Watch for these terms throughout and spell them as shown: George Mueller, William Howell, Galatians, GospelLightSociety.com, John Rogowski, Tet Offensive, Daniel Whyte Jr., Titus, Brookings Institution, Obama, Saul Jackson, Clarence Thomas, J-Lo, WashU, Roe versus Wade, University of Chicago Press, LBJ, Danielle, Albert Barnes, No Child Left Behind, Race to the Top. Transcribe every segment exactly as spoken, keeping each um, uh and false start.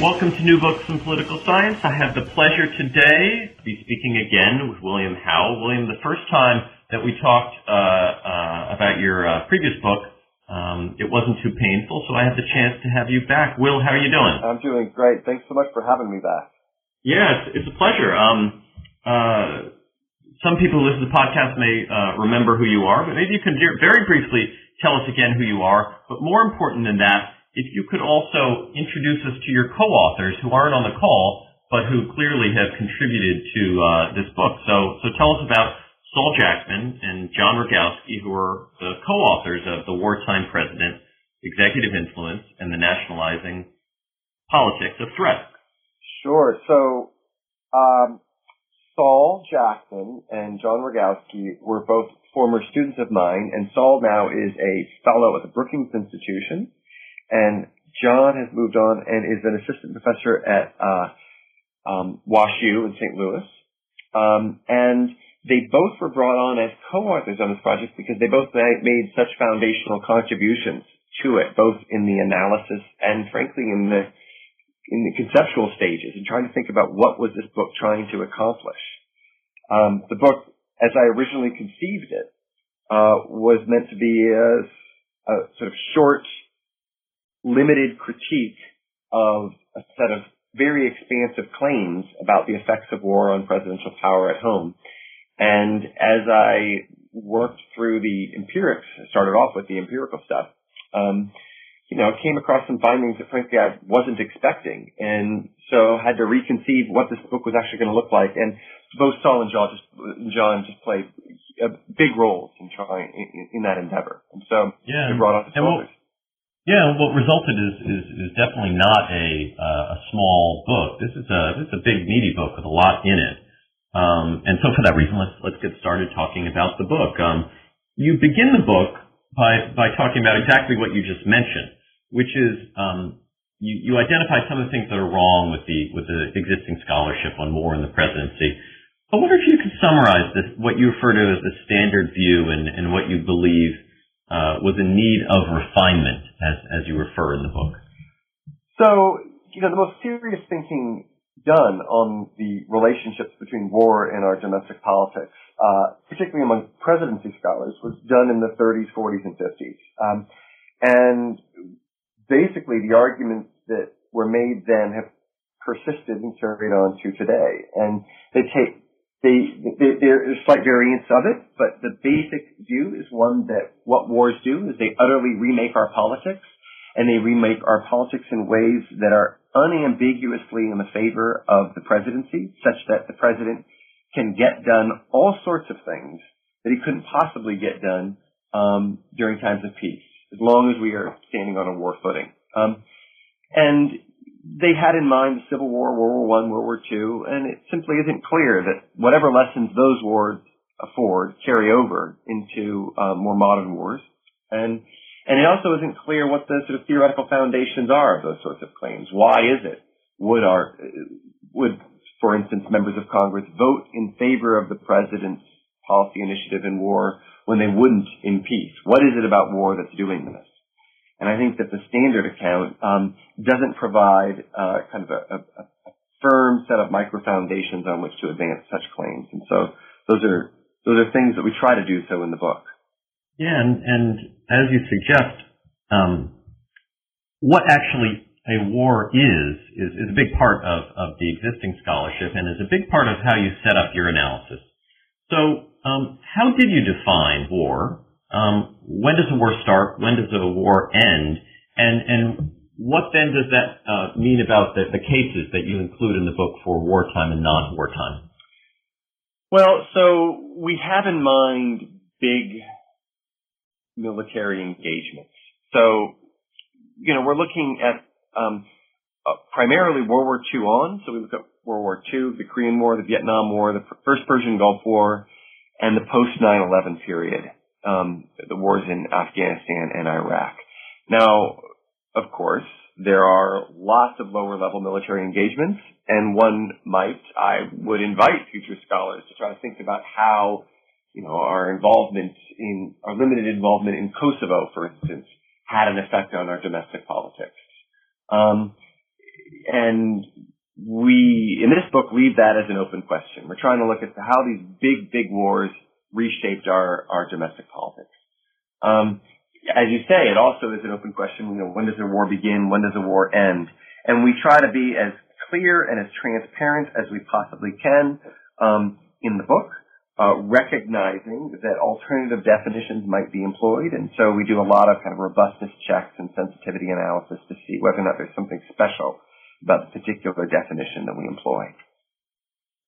Welcome to New Books in Political Science. I have the pleasure today to be speaking again with William Howell. William, the first time that we talked uh, uh, about your uh, previous book, um, it wasn't too painful, so I have the chance to have you back. Will, how are you doing? I'm doing great. Thanks so much for having me back. Yeah, it's, it's a pleasure. Um, uh, some people who listen to the podcast may uh, remember who you are, but maybe you can very briefly tell us again who you are. But more important than that, if you could also introduce us to your co-authors who aren't on the call, but who clearly have contributed to uh, this book. So so tell us about Saul Jackson and John Rogowski, who are the co-authors of The Wartime President, Executive Influence, and the Nationalizing Politics of Threat. Sure. So um, Saul Jackson and John Rogowski were both former students of mine, and Saul now is a fellow at the Brookings Institution. And John has moved on and is an assistant professor at uh, um, WashU in Saint Louis. Um, and they both were brought on as co-authors on this project because they both made such foundational contributions to it, both in the analysis and, frankly, in the in the conceptual stages and trying to think about what was this book trying to accomplish. Um, the book, as I originally conceived it, uh, was meant to be a, a sort of short, limited critique of a set of very expansive claims about the effects of war on presidential power at home. And as I worked through the empirics, I started off with the empirical stuff, um, you know, came across some findings that, frankly, I wasn't expecting. And so had to reconceive what this book was actually going to look like. And both Saul and John just, John just played big roles in trying in, in that endeavor. And so yeah, they brought off the shoulders. Yeah, what resulted is, is, is definitely not a, uh, a small book. This is a, this is a big, meaty book with a lot in it. Um, and so for that reason, let's, let's get started talking about the book. Um, you begin the book by, by talking about exactly what you just mentioned, which is, um, you, you identify some of the things that are wrong with the, with the existing scholarship on war and the presidency. I wonder if you could summarize this, what you refer to as the standard view and, and what you believe Uh, was in need of refinement, as as you refer in the book. So, you know, the most serious thinking done on the relationships between war and our domestic politics, uh, particularly among presidency scholars, was done in the thirties, forties, and fifties. Um, and basically the arguments that were made then have persisted and carried on to today. And they take, They, they, there's slight variants of it, but the basic view is one that what wars do is they utterly remake our politics, and they remake our politics in ways that are unambiguously in the favor of the presidency, such that the president can get done all sorts of things that he couldn't possibly get done um, during times of peace, as long as we are standing on a war footing. Um, and they had in mind the Civil War, World War One, World War Two, and it simply isn't clear that whatever lessons those wars afford carry over into uh, more modern wars. And and it also isn't clear what the sort of theoretical foundations are of those sorts of claims. Why is it would our would, for instance, members of Congress vote in favor of the president's policy initiative in war when they wouldn't in peace? What is it about war that's doing this? And I think that the standard account um, doesn't provide uh, kind of a, a, a firm set of micro foundations on which to advance such claims. And so those are those are things that we try to do so in the book. Yeah, and, and as you suggest, um, what actually a war is, is is a big part of, of the existing scholarship and is a big part of how you set up your analysis. So um, how did you define war? Um, when does a war start? When does a war end? And and what then does that uh, mean about the, the cases that you include in the book for wartime and non-wartime? Well, so we have in mind big military engagements. So, you know, we're looking at um, uh, primarily World War Two on. So we look at World War Two, the Korean War, the Vietnam War, the First Persian Gulf War, and the post nine eleven period, um, the wars in Afghanistan and Iraq. Now, of course, there are lots of lower-level military engagements, and one might, I would invite future scholars to try to think about how, you know, our involvement in, our limited involvement in Kosovo, for instance, had an effect on our domestic politics. Um, and we, in this book, leave that as an open question. We're trying to look at how these big, big wars reshaped our, our domestic politics. Um, as you say, it also is an open question, you know, when does a war begin, when does a war end? And we try to be as clear and as transparent as we possibly can um, in the book, uh, recognizing that alternative definitions might be employed. And so we do a lot of kind of robustness checks and sensitivity analysis to see whether or not there's something special about the particular definition that we employ.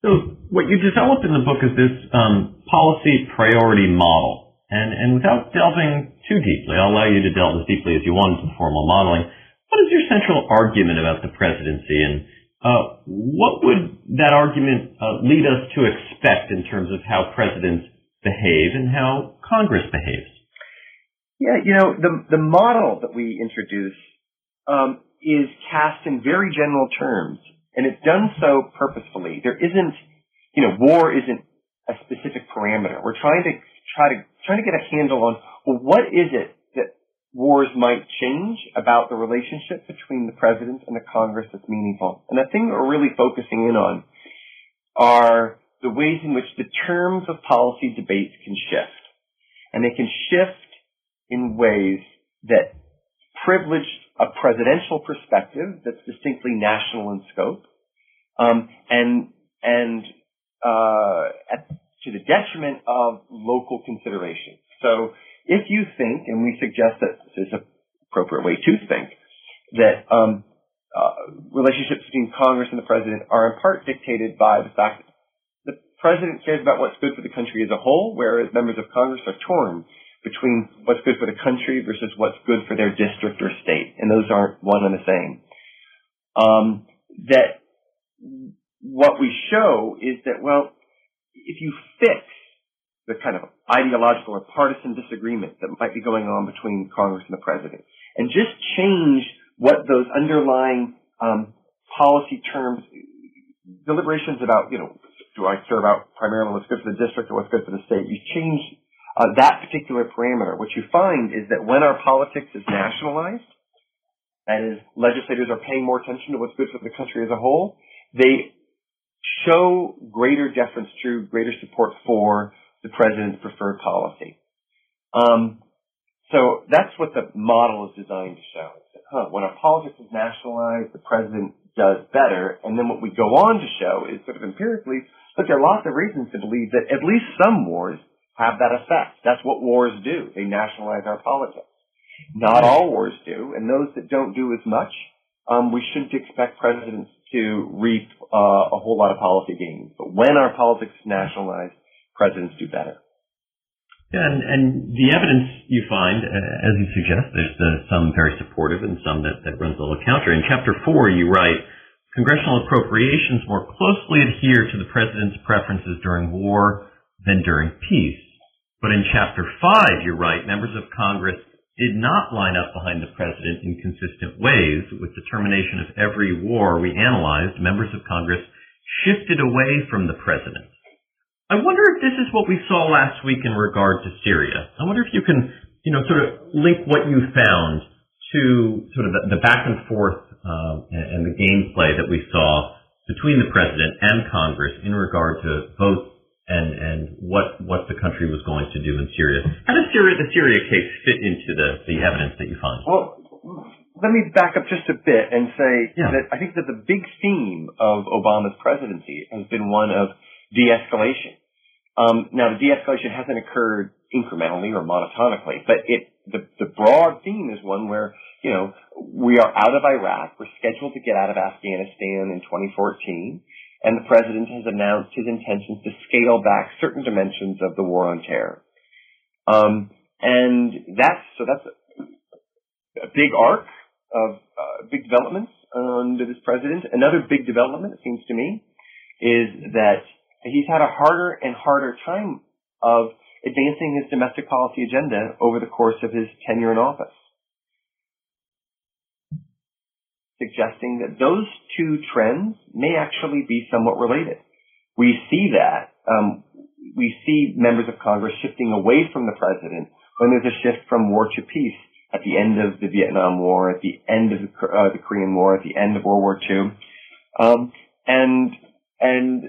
So what you developed in the book is this um, policy priority model. And, and without delving too deeply, I'll allow you to delve as deeply as you want into formal modeling, what is your central argument about the presidency, and uh, what would that argument uh, lead us to expect in terms of how presidents behave and how Congress behaves? Yeah, you know, the, the model that we introduce um, is cast in very general terms, and it's done so purposefully. There isn't, you know, war isn't a specific parameter. We're trying to try to trying to get a handle on, well, what is it that wars might change about the relationship between the president and the Congress that's meaningful? And the thing that we're really focusing in on are the ways in which the terms of policy debates can shift. And they can shift in ways that privilege a presidential perspective that's distinctly national in scope, um, and, and uh, at to the detriment of local considerations. So if you think, and we suggest that this is an appropriate way to think, that um, uh, relationships between Congress and the president are in part dictated by the fact that the president cares about what's good for the country as a whole, whereas members of Congress are torn between what's good for the country versus what's good for their district or state, and those aren't one and the same. Um, that what we show is that, well, if you fix the kind of ideological or partisan disagreement that might be going on between Congress and the president, and just change what those underlying um, policy terms, deliberations about, you know, do I care about primarily what's good for the district or what's good for the state, you change uh, that particular parameter. What you find is that when our politics is nationalized, that is, legislators are paying more attention to what's good for the country as a whole, they show greater deference to, greater support for the president's preferred policy. Um, so that's what the model is designed to show. That, huh, when our politics is nationalized, the president does better. And then what we go on to show is sort of empirically, look, there are lots of reasons to believe that at least some wars have that effect. That's what wars do. They nationalize our politics. Not all wars do, and those that don't do as much, um, we shouldn't expect presidents to reap uh, a whole lot of policy gains. But when our politics is nationalized, presidents do better. And, and the evidence you find, uh, as you suggest, there's the, some very supportive and some that, that runs a little counter. In Chapter four, you write, congressional appropriations more closely adhere to the president's preferences during war than during peace. But in Chapter five, you write, members of Congress did not line up behind the president in consistent ways. With the termination of every war we analyzed, members of Congress shifted away from the president. I wonder if this is what we saw last week in regard to Syria. I wonder if you can, you know, sort of link what you found to sort of the, the back and forth uh, and the gameplay that we saw between the president and Congress in regard to both and, and what, what the country was going to do in Syria. How does Syria, the Syria case fit into the, the evidence that you find? Well, let me back up just a bit and say yeah. that I think that the big theme of Obama's presidency has been one of de-escalation. Um, now, the de-escalation hasn't occurred incrementally or monotonically, but it the, the broad theme is one where, you know, we are out of Iraq, we're scheduled to get out of Afghanistan in twenty fourteen, and the president has announced his intentions to scale back certain dimensions of the war on terror. Um, and that's, so that's a, a big arc of uh, big developments. under this president. Another big development, it seems to me, is that he's had a harder and harder time of advancing his domestic policy agenda over the course of his tenure in office, suggesting that those two trends may actually be somewhat related. We see that. Um, we see members of Congress shifting away from the president when there's a shift from war to peace at the end of the Vietnam War, at the end of the, uh, the Korean War, at the end of World War Two. Um, and, and,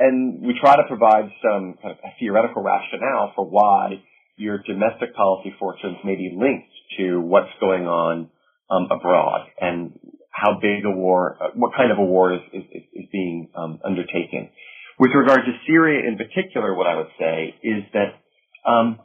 and we try to provide some kind of theoretical rationale for why your domestic policy fortunes may be linked to what's going on um, abroad and how big a war, uh, what kind of a war is, is, is being um, undertaken. With regard to Syria in particular, what I would say is that um,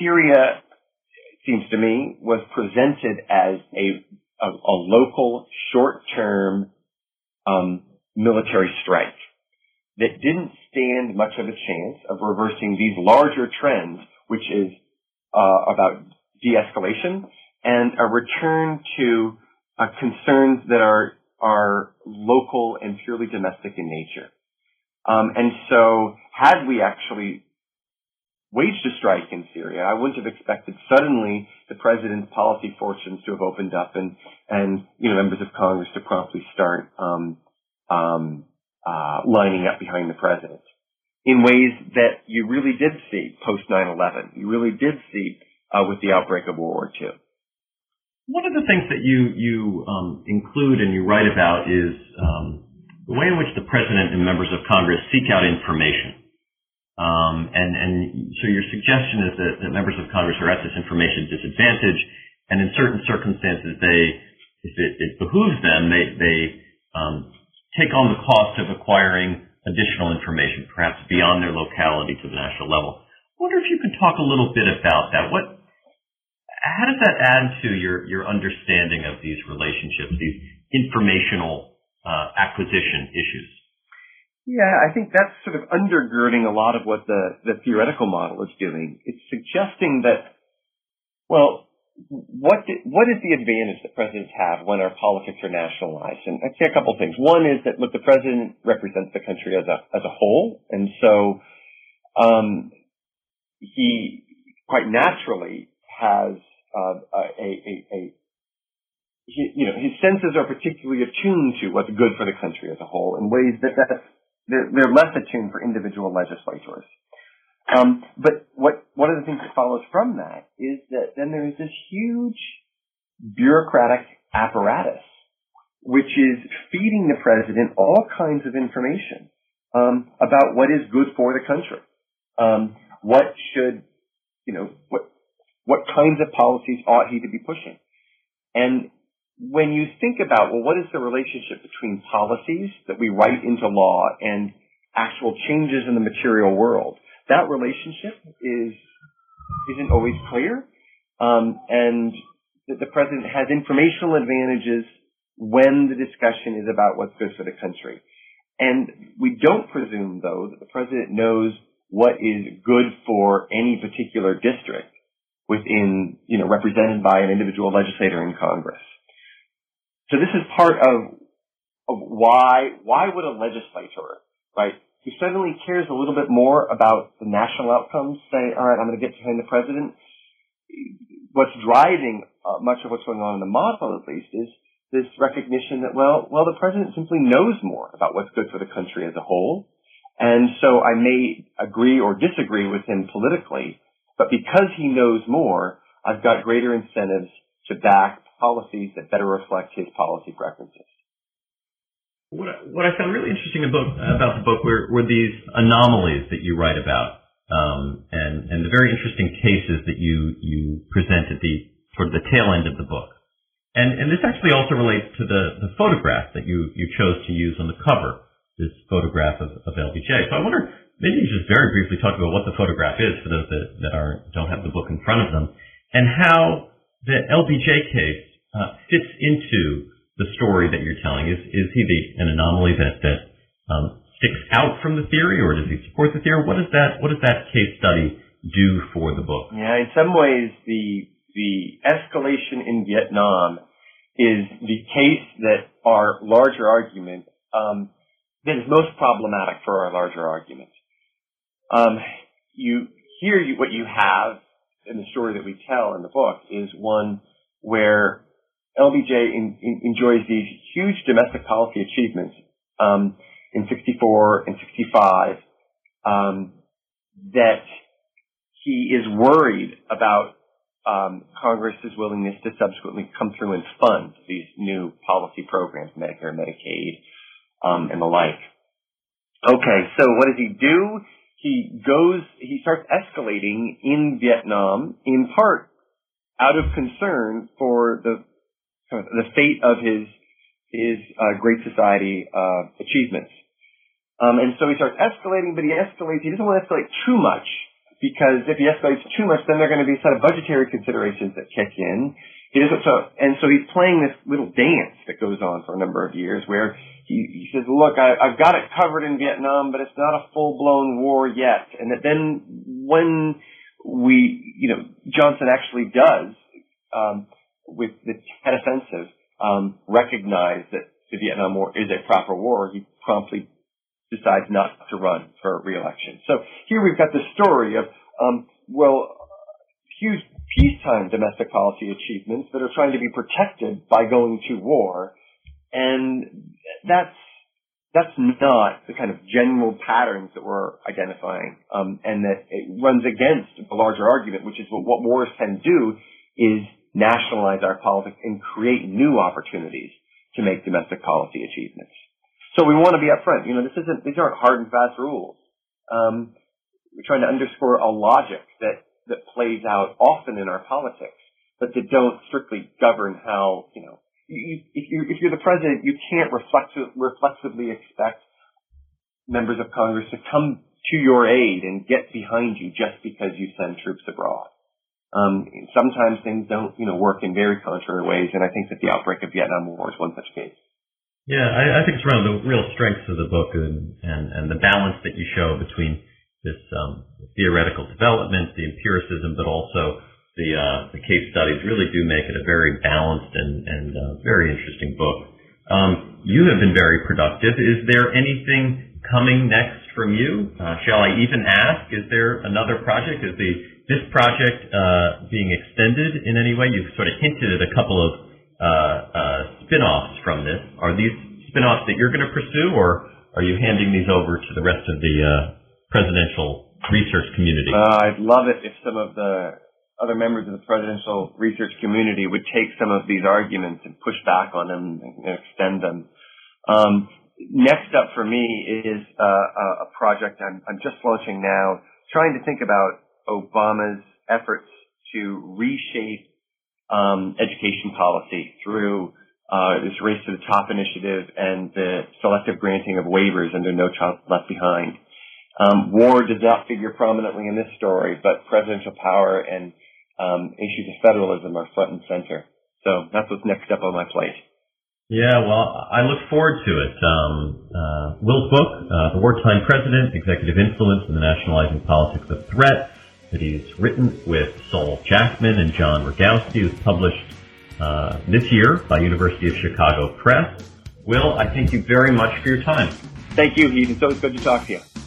Syria, it seems to me, was presented as a a, a local, short-term um, military strike that didn't stand much of a chance of reversing these larger trends, which is uh, about de-escalation and a return to uh, concerns that are are local and purely domestic in nature. Um, and so had we actually waged a strike in Syria, I wouldn't have expected suddenly the president's policy fortunes to have opened up and, and you know, members of Congress to promptly start um, um, uh, lining up behind the president in ways that you really did see post nine eleven. You really did see uh, with the outbreak of World War Two. One of the things that you, you um, include and you write about is um, the way in which the president and members of Congress seek out information. Um, and, and so your suggestion is that, that members of Congress are at this information disadvantage, and in certain circumstances, they, if it, it behooves them, they, they um, take on the cost of acquiring additional information, perhaps beyond their locality to the national level. I wonder if you could talk a little bit about that. What, how does that add to your, your understanding of these relationships, these informational uh, acquisition issues? Yeah, I think that's sort of undergirding a lot of what the, the theoretical model is doing. It's suggesting that, well, what did, what is the advantage that presidents have when our politics are nationalized? And I'd say a couple of things. One is that, look, the president represents the country as a as a whole, and so um, he quite naturally has uh, a, a, a you know, his senses are particularly attuned to what's good for the country as a whole in ways that that's They're, they're less attuned for individual legislators. Um, but what one of the things that follows from that is that then there is this huge bureaucratic apparatus, which is feeding the president all kinds of information um, about what is good for the country, um, what should, you know, what what kinds of policies ought he to be pushing, and when you think about, well, what is the relationship between policies that we write into law and actual changes in the material world, that relationship is, isn't always clear. Um, and the president has informational advantages when the discussion is about what's good for the country. And we don't presume, though, that the president knows what is good for any particular district within, you know, represented by an individual legislator in Congress. So this is part of, of why, why would a legislator, right, who suddenly cares a little bit more about the national outcomes say, all right, I'm going to get behind the president. What's driving uh, much of what's going on in the model, at least, is this recognition that, well, well, the president simply knows more about what's good for the country as a whole. And so I may agree or disagree with him politically, but because he knows more, I've got greater incentives to back policies that better reflect his policy preferences. What I, what I found really interesting about, about the book were, were these anomalies that you write about, um, and, and the very interesting cases that you, you present at the toward the tail end of the book. And, and this actually also relates to the, the photograph that you, you chose to use on the cover, this photograph of, of L B J. So I wonder, maybe you just very briefly talk about what the photograph is for those that, that aren't, don't have the book in front of them, and how the L B J case Uh, fits into the story that you're telling. Is is he the, an anomaly that that um, sticks out from the theory, or does he support the theory? What does that what does that case study do for the book? Yeah, in some ways, the the escalation in Vietnam is the case that our larger argument, um, that is most problematic for our larger argument. Um, you here, you, what you have in the story that we tell in the book is one where L B J in, in, enjoys these huge domestic policy achievements um, in sixty-four and sixty-five um, that he is worried about um, Congress's willingness to subsequently come through and fund these new policy programs, Medicare, Medicaid, um, and the like. Okay, so what does he do? He goes, he starts escalating in Vietnam, in part out of concern for the kind of the fate of his his uh, Great Society uh, achievements. Um, and so he starts escalating, but he escalates. He doesn't want to escalate too much, because if he escalates too much, then there are going to be sort of budgetary considerations that kick in. He doesn't, so, and so he's playing this little dance that goes on for a number of years where he, he says, look, I, I've got it covered in Vietnam, but it's not a full-blown war yet. And that then when we, you know, Johnson actually does, um, with the Tet Offensive, um, recognize that the Vietnam War is a proper war, he promptly decides not to run for re-election. So here we've got the story of, um, well, huge peacetime domestic policy achievements that are trying to be protected by going to war, and that's that's not the kind of general patterns that we're identifying, um, and that it runs against the larger argument, which is what, what wars can do is nationalize our politics and create new opportunities to make domestic policy achievements. So we want to be upfront. You know, this isn't; these aren't hard and fast rules. Um, we're trying to underscore a logic that that plays out often in our politics, but that don't strictly govern how, you know, you, if, you, if you're the president, you can't reflexive, reflexively expect members of Congress to come to your aid and get behind you just because you send troops abroad. Um, sometimes things don't, you know, work in very contrary ways, and I think that the outbreak of Vietnam War is one such case. Yeah, I, I think it's one of the real strengths of the book, and, and, and the balance that you show between this um, theoretical development, the empiricism, but also the uh, the case studies really do make it a very balanced and, and uh, very interesting book. Um, you have been very productive. Is there anything coming next from you? Uh, shall I even ask? Is there another project? Is the this project uh, being extended in any way? You've sort of hinted at a couple of uh, uh, spin-offs from this. Are these spin-offs that you're going to pursue, or are you handing these over to the rest of the uh presidential research community? Uh, I'd love it if some of the other members of the presidential research community would take some of these arguments and push back on them and extend them. Um, next up for me is uh, a project I'm, I'm just launching now, trying to think about Obama's efforts to reshape um, education policy through uh, this Race to the Top initiative and the selective granting of waivers under No Child Left Behind. Um, war does not figure prominently in this story, but presidential power and um, issues of federalism are front and center. So that's what's next up on my plate. Yeah, well, I look forward to it. Um, uh, Will's book, uh, The Wartime President, Executive Influence in the Nationalizing Politics of Threat, that he's written with Saul Jackson and John Rogowski, was published uh, this year by University of Chicago Press. Will, I thank you very much for your time. Thank you, Heath. It's always good to talk to you.